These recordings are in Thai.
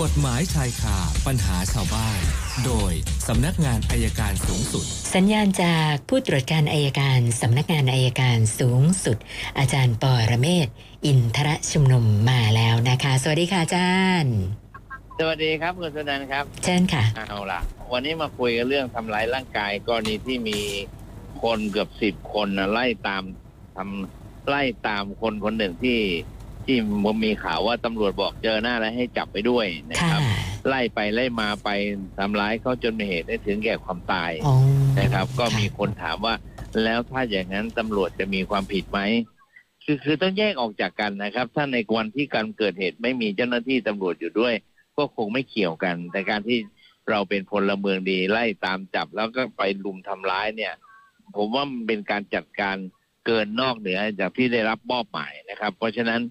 กฎหมายชายคาปัญหาชาวบ้านโดยสำนักงานอัยการสูงสุดสัญญาณจากผู้ตรวจการอัยการสำนักงานอัยการสูงสุดอาจารย์ปรเมศวร์อินทรชุมนุมมาแล้วนะคะสวัสดีค่ะอาจารย์สวัสดีครับคุณสุนันท์ครับเชิญค่ะเอาล่ะวันนี้มาคุยกันเรื่องทำร้ายร่างกายกรณีที่มีคนเกือบ10 คนไล่ตามคนคนหนึ่งที่มีข่าวว่าตำรวจบอกเจอหน้าแล้วให้จับไปด้วยนะครับไล่ไปไล่มาไปทำร้ายเขาจนเป็นเหตุให้ถึงแก่ความตายนะครับก็มีคนถามว่าแล้วถ้าอย่างนั้นตำรวจจะมีความผิดไหมคือต้องแยกออกจากกันนะครับถ้าในวันที่การเกิดเหตุไม่มีเจ้าหน้าที่ตำรวจอยู่ด้วยก็คงไม่เกี่ยวกันแต่การที่เราเป็นพลเมืองดีไล่ตามจับแล้วก็ไปลุมทำร้ายเนี่ยผมว่ามันเป็นการจัดการเกินนอกเหนือจากที่ได้รับมอบหมายนะครับเพราะฉะนั้น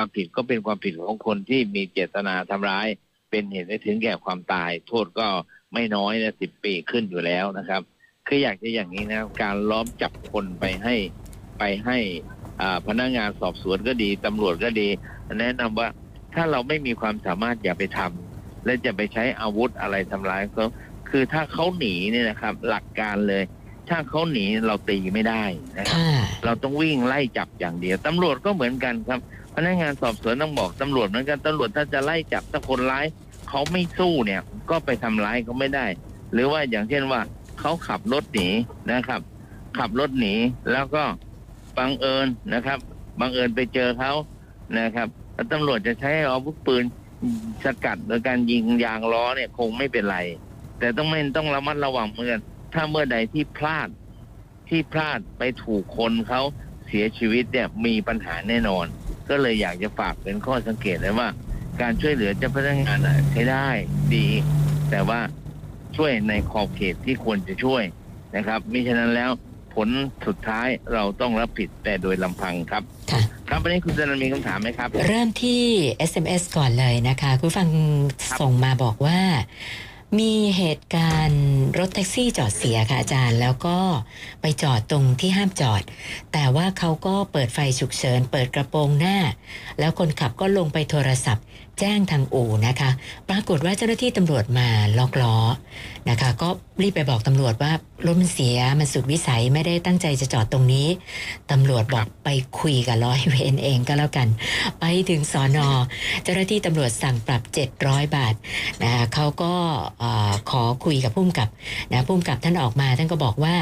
ความผิดก็เป็นความผิดของคนที่มีเจตนาทำร้ายเป็นเหตุให้ถึงแก่ความตายโทษก็ไม่น้อยนะ10 ปีขึ้นอยู่แล้วนะครับคืออยากจะอย่างนี้นะการล้อมจับคนไปให้พนักงานสอบสวนก็ดีตำรวจก็ดีแนะนำว่าถ้าเราไม่มีความสามารถอย่าไปทำและจะไปใช้อาวุธอะไรทำร้ายเขาคือถ้าเขาหนีเนี่ยนะครับหลักการเลยถ้าเขาหนีเราตีไม่ได้นะครับเราต้องวิ่งไล่จับอย่างเดียวตำรวจก็เหมือนกันครับพนักงานสอบสวนต้องบอกตำรวจเหมือนกันตำรวจถ้าจะไล่จับถ้าคนร้ายเขาไม่สู้เนี่ยก็ไปทำร้ายเขาไม่ได้หรือว่าอย่างเช่นว่าเขาขับรถหนีนะครับขับรถหนีแล้วก็บังเอิญไปเจอเขานะครับตำรวจจะใช้อาวุธปืนสกัดโดยการยิงยางล้อเนี่ยคงไม่เป็นไรแต่ต้องระมัดระวังเหมือนกันถ้าเมื่อใดที่พลาดไปถูกคนเขาเสียชีวิตเนี่ยมีปัญหาแน่นอนก็เลยอยากจะฝากเป็นข้อสังเกตเลยว่าการช่วยเหลือเจ้าพนักงานใช้ได้ดีแต่ว่าช่วยในขอบเขตที่ควรจะช่วยนะครับมิฉะนั้นแล้วผลสุดท้ายเราต้องรับผิดแต่โดยลำพังครับครับวันนี้คุณจันทร์มีคำถามไหมครับเริ่มที่ SMS ก่อนเลยนะคะคุณฟังส่งมาบอกว่ามีเหตุการณ์รถแท็กซี่จอดเสียค่ะอาจารย์แล้วก็ไปจอดตรงที่ห้ามจอดแต่ว่าเขาก็เปิดไฟฉุกเฉินเปิดกระโปรงหน้าแล้วคนขับก็ลงไปโทรศัพท์แจ้งทางอู่นะคะปรากฏว่าเจ้าหน้าที่ตำรวจมาล็อกล้อนะคะก็รีบไปบอกตำรวจว่ารถมันเสียมันสุดวิสัยไม่ได้ตั้งใจจะจอดตรงนี้ตำรวจบอกไปคุยกับร้อยเวรเองก็แล้วกันไปถึงสน.เจ้าหน้าที่ตำรวจสั่งปรับ700 บาทนะคะเขาก็ขอคุยกับผู้กำกับนะผู้กำกับท่านออกมาท่านก็บอกว่า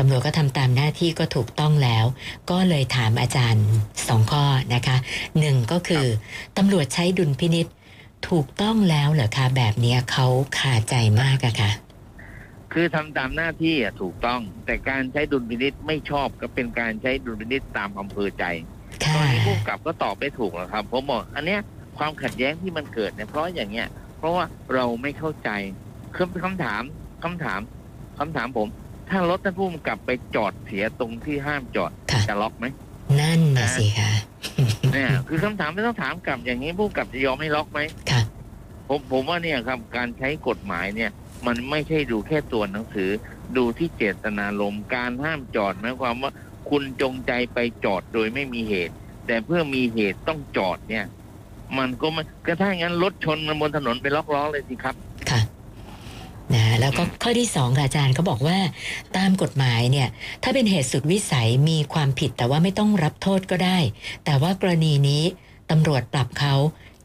ตำรวจก็ทำตามหน้าที่ก็ถูกต้องแล้วก็เลยถามอาจารย์2ข้อนะคะ1ก็คือตำรวจใช้ดุลพินิจถูกต้องแล้วเหรอคะแบบนี้เขาขาดใจมากอะค่ะคือทำตามหน้าที่ถูกต้องแต่การใช้ดุลพินิจไม่ชอบก็เป็นการใช้ดุลพินิจตามอำเภอใจตอนนี้ผู้กำกับก็ตอบไม่ถูกหรอกครับผมบอกอันเนี้ยความขัดแย้งที่มันเกิดเนี่ยเพราะอย่างเงี้ยเพราะว่าเราไม่เข้าใจคือคำถามผมถ้ารถท่านผู้กำกับไปจอดเสียตรงที่ห้ามจอดจะล็อกไหมนั่นนะสิค่ะเนี่ยคือคำถามไม่ต้องถามกลับอย่างนี้ผู้กำกับจะยอมให้ล็อกไหมค่ะผมว่าเนี่ยครับการใช้กฎหมายเนี่ยมันไม่ใช่ดูแค่ตัวหนังสือดูที่เจตนารมณ์การห้ามจอดหมายความว่าคุณจงใจไปจอดโดยไม่มีเหตุแต่เพื่อมีเหตุต้องจอดเนี่ยมันก็ไม่กระทั่งงั้นรถชนกันบนถนนไปล็อกล้อเลยสิครับค่ะนะแล้วก็ข้อที่2ค่ะอาจารย์เขาบอกว่าตามกฎหมายเนี่ยถ้าเป็นเหตุสุดวิสัยมีความผิดแต่ว่าไม่ต้องรับโทษก็ได้แต่ว่ากรณีนี้ตำรวจปรับเขา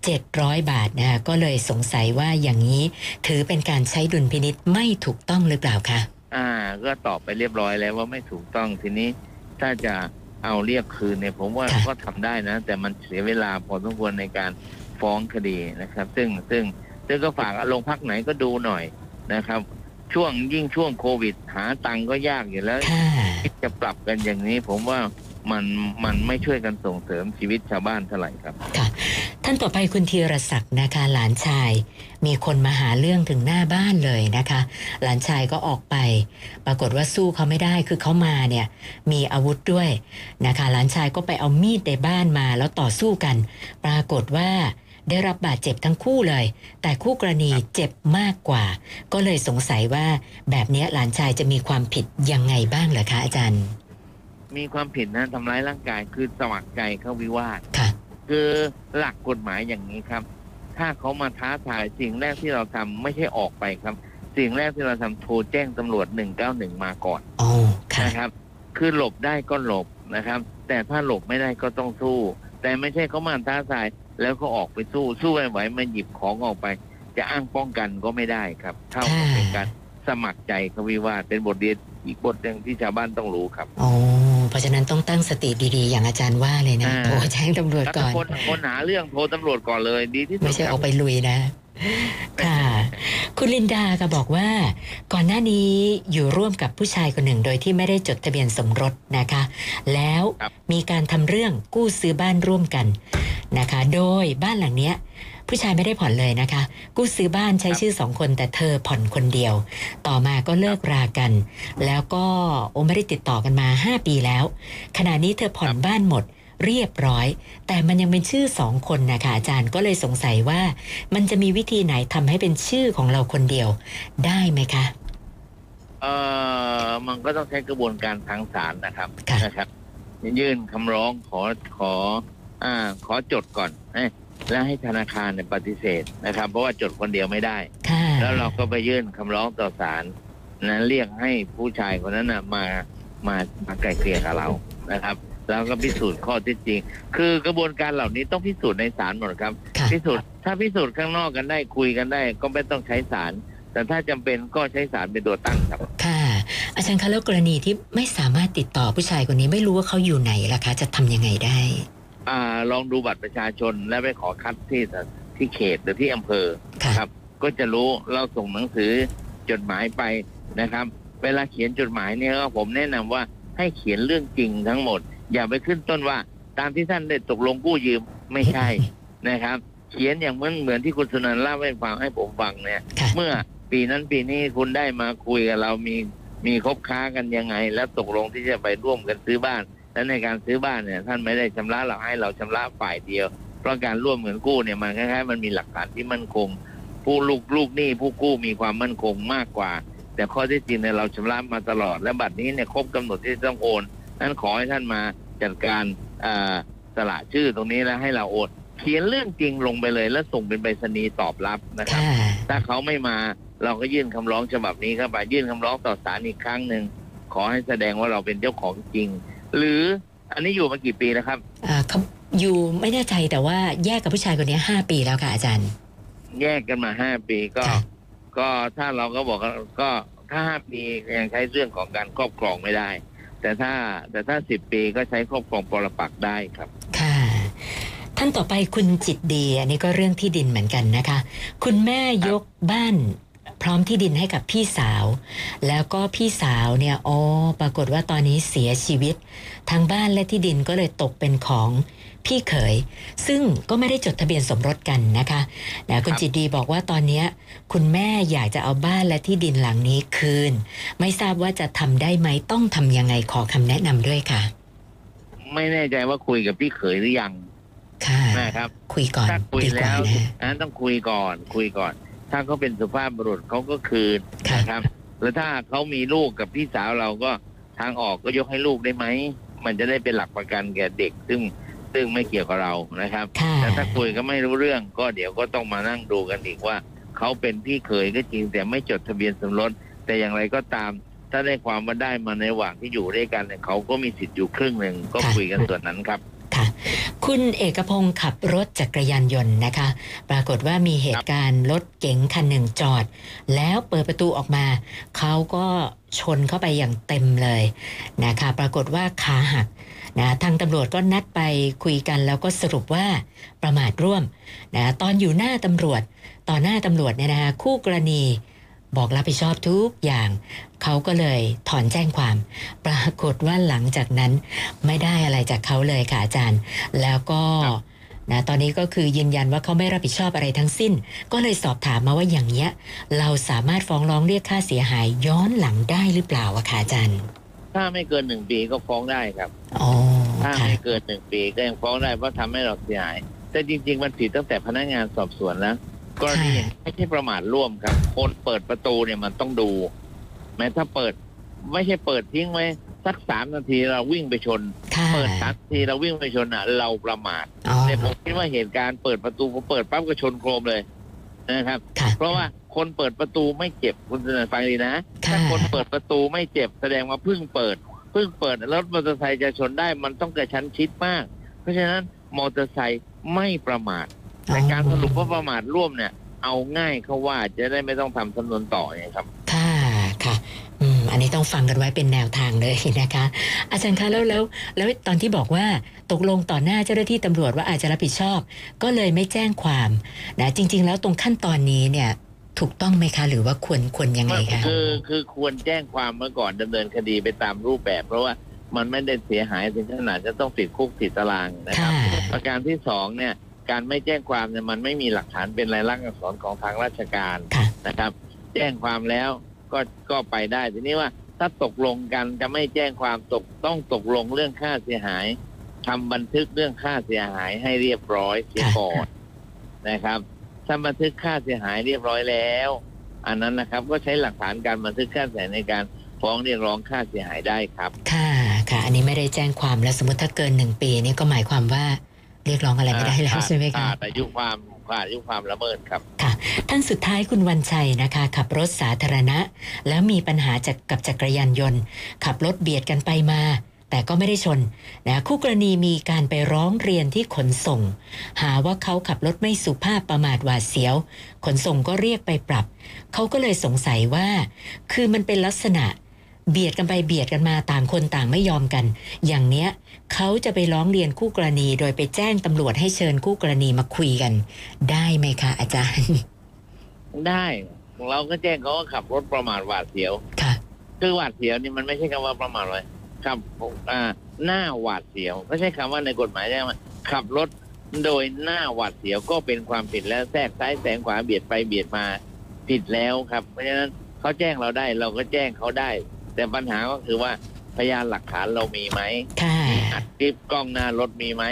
700 บาทนะก็เลยสงสัยว่าอย่างนี้ถือเป็นการใช้ดุลพินิจไม่ถูกต้องหรือเปล่าคะก็ตอบไปเรียบร้อยแล้วว่าไม่ถูกต้องทีนี้ถ้าจะเอาเรียกคืนเนี่ยผมว่าก็ทำได้นะแต่มันเสียเวลาพอสมควรในการฟ้องคดีนะครับซึ่งก็ฝากโรงพักไหนก็ดูหน่อยนะครับช่วงโควิดหาตังค์ก็ยากอยู่แล้วจะปรับกันอย่างนี้ผมว่ามันไม่ช่วยกันส่งเสริมชีวิตชาวบ้านเท่าไหร่ครับค่ะท่านต่อไปคุณธีรศักดิ์นะคะหลานชายมีคนมาหาเรื่องถึงหน้าบ้านเลยนะคะหลานชายก็ออกไปปรากฏว่าสู้เขาไม่ได้คือเขามาเนี่ยมีอาวุธด้วยนะคะหลานชายก็ไปเอามีดในบ้านมาแล้วต่อสู้กันปรากฏว่าได้รับบาดเจ็บทั้งคู่เลยแต่คู่กรณีเจ็บมากกว่าก็เลยสงสัยว่าแบบนี้หลานชายจะมีความผิดยังไงบ้างเหรอคะอาจารย์มีความผิดนะทำร้ายร่างกายคือสมัครใจเข้าวิวาทคือหลักกฎหมายอย่างนี้ครับ ถ้าเขามาท้าทายสิ่งแรกที่เราทำไม่ใช่ออกไปครับสิ่งแรกที่เราทำโทรแจ้งตำรวจ191มาก่อนนะครับคือหลบได้ก็หลบนะครับแต่ถ้าหลบไม่ได้ก็ต้องสู้แต่ไม่ใช่เขามาท้าทายแล้วก็ออกไปสู้ไม่ไหวมาหยิบของออกไปจะอ้างป้องกันก็ไม่ได้ครับเท่ากับเป็นการสมัครใจเขาวิวาทเป็นบทเรียนอีกบทหนึ่งที่ชาวบ้านต้องรู้ครับอ๋อเพราะฉะนั้นต้องตั้งสติดีๆอย่างอาจารย์ว่าเลยนะโทรแจ้งตำรวจก่อนคนหาเรื่องโทรตำรวจก่อนเลยดีที่สุดไม่ใช่ออกไปลุยนะค่ะคุณลินดาก็บอกว่าก่อนหน้านี้อยู่ร่วมกับผู้ชายคนหนึ่งโดยที่ไม่ได้จดทะเบียนสมรสนะคะแล้วมีการทำเรื่องกู้ซื้อบ้านร่วมกันนะคะโดยบ้านหลังเนี้ยผู้ชายไม่ได้ผ่อนเลยนะคะกู้ซื้อบ้านใช้ชื่อ2คนแต่เธอผ่อนคนเดียวต่อมาก็เลิกรากันแล้วก็ไม่ได้ติดต่อกันมา5ปีแล้วขณะนี้เธอผ่อนบ้านหมดเรียบร้อยแต่มันยังเป็นชื่อ2คนนะคะอาจารย์ก็เลยสงสัยว่ามันจะมีวิธีไหนทำให้เป็นชื่อของเราคนเดียวได้ไหมคะมันก็ต้องใช้กระบวนการทางศาลนะครับนะครับยื่นคำร้องขอจดก่อนแล้วให้ธนาคารปฏิเสธนะครับเพราะว่าจดคนเดียวไม่ได้แล้วเราก็ไปยื่นคำร้องต่อศาลนั้นเรียกให้ผู้ชายคนนั้นนะมาไกล่เกลี่ยกับเรานะครับแล้วก็พิสูจน์ข้อเท็จจริงคือกระบวนการเหล่านี้ต้องพิสูจน์ในศาลหมดครับพิสูจน์ถ้าพิสูจน์ข้างนอกกันได้คุยกันได้ก็ไม่ต้องใช้ศาลแต่ถ้าจำเป็นก็ใช้ศาลเป็นตัวตั้งครับค่ะอาจารย์คะแล้วกรณีที่ไม่สามารถติดต่อผู้ชายคนนี้ไม่รู้ว่าเขาอยู่ไหนล่ะคะจะทำยังไงได้ลองดูบัตรประชาชนและไปขอคัดที่เขตหรือที่อำเภอครับก็จะรู้เราส่งหนังสือจดหมายไปนะครับเวลาเขียนจดหมายเนี่ยผมแนะนำว่าให้เขียนเรื่องจริงทั้งหมดอย่าไปขึ้นต้นว่าตามที่ท่านได้ตกลงกู้ยืมไม่ใช่นะครับเขียนอย่างเหมือนที่คุณสุนันท์เล่าให้ฟังให้ผมฟังเนี่ยเมื่อปีนั้นปีนี้คุณได้มาคุยกับเรามีคบค้ากันยังไงแล้วตกลงที่จะไปร่วมกันซื้อบ้านและในการซื้อบ้านเนี่ยท่านไม่ได้ชำระเราให้เราชำระฝ่ายเดียวเพราะการร่วมเงินกู้เนี่ยมันคล้ายๆมันมีหลักฐานที่มั่นคงผู้ลูกหนี้ผู้กู้มีความมั่นคงมากกว่าแต่ข้อที่จริงเนี่ยเราชำระมาตลอดและบัดนี้เนี่ยครบกำหนดที่ต้องโอนนั้นขอให้ท่านมาจัดการสละชื่อตรงนี้แล้วให้เราโอนเขียนเรื่องจริงลงไปเลยแล้วส่งเป็นใบสนีตอบรับนะครับถ้าเขาไม่มาเราก็ยื่นคำร้องฉบับนี้เข้าไปยื่นคำร้องต่อศาลอีกครั้งหนึ่งขอให้แสดงว่าเราเป็นเจ้าของจริงหรืออันนี้อยู่มากี่ปีแล้วครับอยู่ไม่แน่ใจแต่ว่าแยกกับผู้ชายคนนี้5 ปีแล้วค่ะอาจารย์แยกกันมา5 ปีก็ถ้าเราก็บอกก็ถ้า5 ปียังใช้เรื่องของการครอบครองไม่ได้แต่ถ้า10 ปีก็ใช้ครอบครองปรปักษ์ได้ครับค่ะท่านต่อไปคุณจิตดีอันนี้ก็เรื่องที่ดินเหมือนกันนะคะคุณแม่ยกบ้านพร้อมที่ดินให้กับพี่สาวแล้วก็พี่สาวเนี่ยปรากฏว่าตอนนี้เสียชีวิตทั้งบ้านและที่ดินก็เลยตกเป็นของพี่เขยซึ่งก็ไม่ได้จดทะเบียนสมรสกันนะคะแล้วคุณจิตดีบอกว่าตอนนี้คุณแม่อยากจะเอาบ้านและที่ดินหลังนี้คืนไม่ทราบว่าจะทำได้ไหมต้องทำยังไงขอคำแนะนำด้วยค่ะไม่แน่ใจว่าคุยกับพี่เขยหรือยังค่ะนะครับคุยก่อนถ้าคุยแล้วต้องคุยก่อนถ้าเขาเป็นสุภาพบุรุษเขาก็คืนนะครับแล้วถ้าเขามีลูกกับพี่สาวเราก็ทางออกก็ยกให้ลูกได้ไหมมันจะได้เป็นหลักประกันแก่เด็กซึ่งไม่เกี่ยวกับเรานะครับแต่ถ้าคุยก็ไม่รู้เรื่องก็เดี๋ยวก็ต้องมานั่งดูกันอีกว่าเขาเป็นพี่เขยก็จริงแต่ไม่จดทะเบียนสมรสแต่อย่างไรก็ตามถ้าได้ความว่าได้มาในระหว่างที่อยู่ด้วยกันเขาก็มีสิทธิ์อยู่ครึ่งหนึ่งก็คุยกันส่วนนั้นครับค่ะคุณเอกพงศ์ขับรถจักรยานยนต์นะคะปรากฏว่ามีเหตุการณ์รถเก๋งคันหนึ่งจอดแล้วเปิดประตูออกมาเขาก็ชนเข้าไปอย่างเต็มเลยนะคะปรากฏว่าขาหักนะทางตำรวจก็นัดไปคุยกันแล้วก็สรุปว่าประมาทร่วมนะตอนอยู่หน้าตำรวจต่อหน้าตำรวจเนี่ยนะคะคู่กรณีบอกรับผิดชอบทุกอย่างเขาก็เลยถอนแจ้งความปรากฏว่าหลังจากนั้นไม่ได้อะไรจากเขาเลยค่ะอาจารย์แล้วก็นะตอนนี้ก็คือยืนยันว่าเขาไม่รับผิดชอบอะไรทั้งสิ้นก็เลยสอบถามมาว่าอย่างเนี้ยเราสามารถฟ้องร้องเรียกค่าเสียหายย้อนหลังได้หรือเปล่าค่ะอาจารย์ถ้าไม่เกิน1 ปีก็ฟ้องได้ครับถ้าไม่เกิน1 ปีก็ยังฟ้องได้เพราะทำให้เราเสียหายแต่จริงๆมันผิดตั้งแต่พนักงานสอบสวนแล้วกรณีไม่ใช่ประมาทร่วมครับคนเปิดประตูเนี่ยมันต้องดูแม้ถ้าเปิดไม่ใช่เปิดทิ้งไว้ สัก3 นาทีเราวิ่งไปชนเปิดสักทีเราวิ่งไปชนอ่ะเราประมาทแต่ผมคิดว่าเหตุการณ์เปิดประตูพอเปิดปั๊บก็ชนโครมเลยนะครับเพราะว่าคนเปิดประตูไม่เจ็บคุณฟังดีนะถ้าคนเปิดประตูไม่เจ็บแสดงว่าเพิ่งเปิดรถมอเตอร์ไซค์จะชนได้มันต้องกระชั้นชิดมากเพราะฉะนั้นมอเตอร์ไซค์ไม่ประมาทแต่การสรุปว่าประมาทร่วมเนี่ยเอาง่ายเขาว่าจะได้ไม่ต้องทำสำนวนต่อไงครับค่ะค่ะอันนี้ต้องฟังกันไว้เป็นแนวทางเลยนะคะอาจารย์คะแล้วตอนที่บอกว่าตกลงต่อหน้าเจ้าหน้าที่ตำรวจว่าอาจจะรับผิดชอบก็เลยไม่แจ้งความนะจริงๆแล้วตรงขั้นตอนนี้เนี่ยถูกต้องไหมคะหรือว่าควรยังไงคะคือควรแจ้งความเมื่อก่อนดำเนินคดีไปตามรูปแบบเพราะว่ามันไม่ได้เสียหายถึงขนาดจะต้องติดคุกติดตารางนะครับประการที่สองเนี่ยการไม่แจ้งความเนี่ยมันไม่มีหลักฐานเป็นลายลักษณ์อักษรของทางราชการนะครับแจ้งความแล้วก็ไปได้ทีนี้ว่าถ้าตกลงกันจะไม่แจ้งความต้องตกลงเรื่องค่าเสียหายทำบันทึกเรื่องค่าเสียหายให้เรียบร้อยเสียก่อนนะครับทำบันทึกค่าเสียหายเรียบร้อยแล้วอันนั้นนะครับก็ใช้หลักฐานการบันทึกค่าเสียหายในการฟ้องเรียกร้องค่าเสียหายได้ครับค่ะอันนี้ไม่ได้แจ้งความแล้วสมมติถ้าเกิน1 ปีนี่ก็หมายความว่าเรียกร้องอะไรไม่ได้แล้วใช่ไหมคะอายุความละเมิดครับค่ะท่านสุดท้ายคุณวันชัยนะคะขับรถสาธารณะแล้วมีปัญหากับจักรยานยนต์ขับรถเบียดกันไปมาแต่ก็ไม่ได้ชนนะคู่กรณีมีการไปร้องเรียนที่ขนส่งหาว่าเขาขับรถไม่สุภาพประมาทหวาดเสียวขนส่งก็เรียกไปปรับเขาก็เลยสงสัยว่าคือมันเป็นลักษณะเบียดกันไปเบียดกันมาต่างคนต่างไม่ยอมกันอย่างเนี้ยเขาจะไปร้องเรียนคู่กรณีโดยไปแจ้งตำรวจให้เชิญคู่กรณีมาคุยกันได้ไหมคะอาจารย์ได้เราก็แจ้งเขาว่าขับรถประมาทหวาดเสียวค่ะคือหวาดเสียวนี่มันไม่ใช่คำว่าประมาทเลยขับหน้าหวาดเสียวไม่ใช่คำว่าในกฎหมายได้ไหมขับรถโดยหน้าหวาดเสียวก็เป็นความผิดแล้วแทรกซ้ายแซงขวาเบียดไปเบียดมาผิดแล้วครับเพราะฉะนั้นเขาแจ้งเราได้เราก็แจ้งเขาได้แต่ปัญหาก็คือว่าพยานหลักฐานเรามีไหมอัดคลิปกล้องหน้ารถมีไหม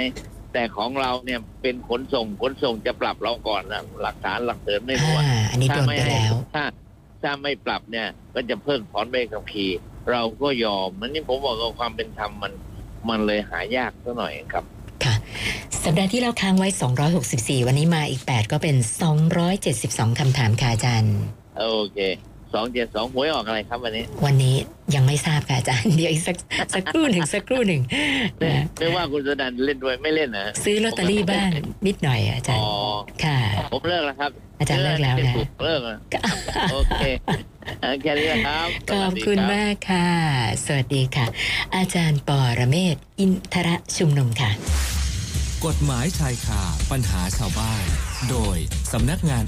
แต่ของเราเนี่ยเป็นขนส่งจะปรับเราก่อนนะหลักฐานหลักเสริมไม่พอถ้าไม่แล้วถ้าไม่ปรับเนี่ยก็จะเพิ่งถอนใบขับขี่เราก็ยอมมันนี่ผมบอกว่าความเป็นธรรมมันเลยหายากซะหน่อยครับค่ะสัปดาห์ที่เราค้างไว้264วันนี้มาอีก8ก็เป็น272คำถามค่ะอาจารย์โอเค272หวยออกอะไรครับวันนี้ยังไม่ทราบค่ะอาจารย์เดี๋ยวอีกสักครู่หนึ่งไม่ว่าคุณสุนันท์เล่นด้วยไม่เล่นนะซื้อลอตเตอรี่บ้างนิดหน่อยอาจารย์ค่ะผมเลิกแล้วครับอาจารย์เลิกแล้วนะเลิกแล้วโอเคแค่นี้ครับขอบคุณมากค่ะสวัสดีค่ะอาจารย์ปรเมศวร์อินทรชุมนุมค่ะกฎหมายชายคาปัญหาชาวบ้านโดยสำนักงาน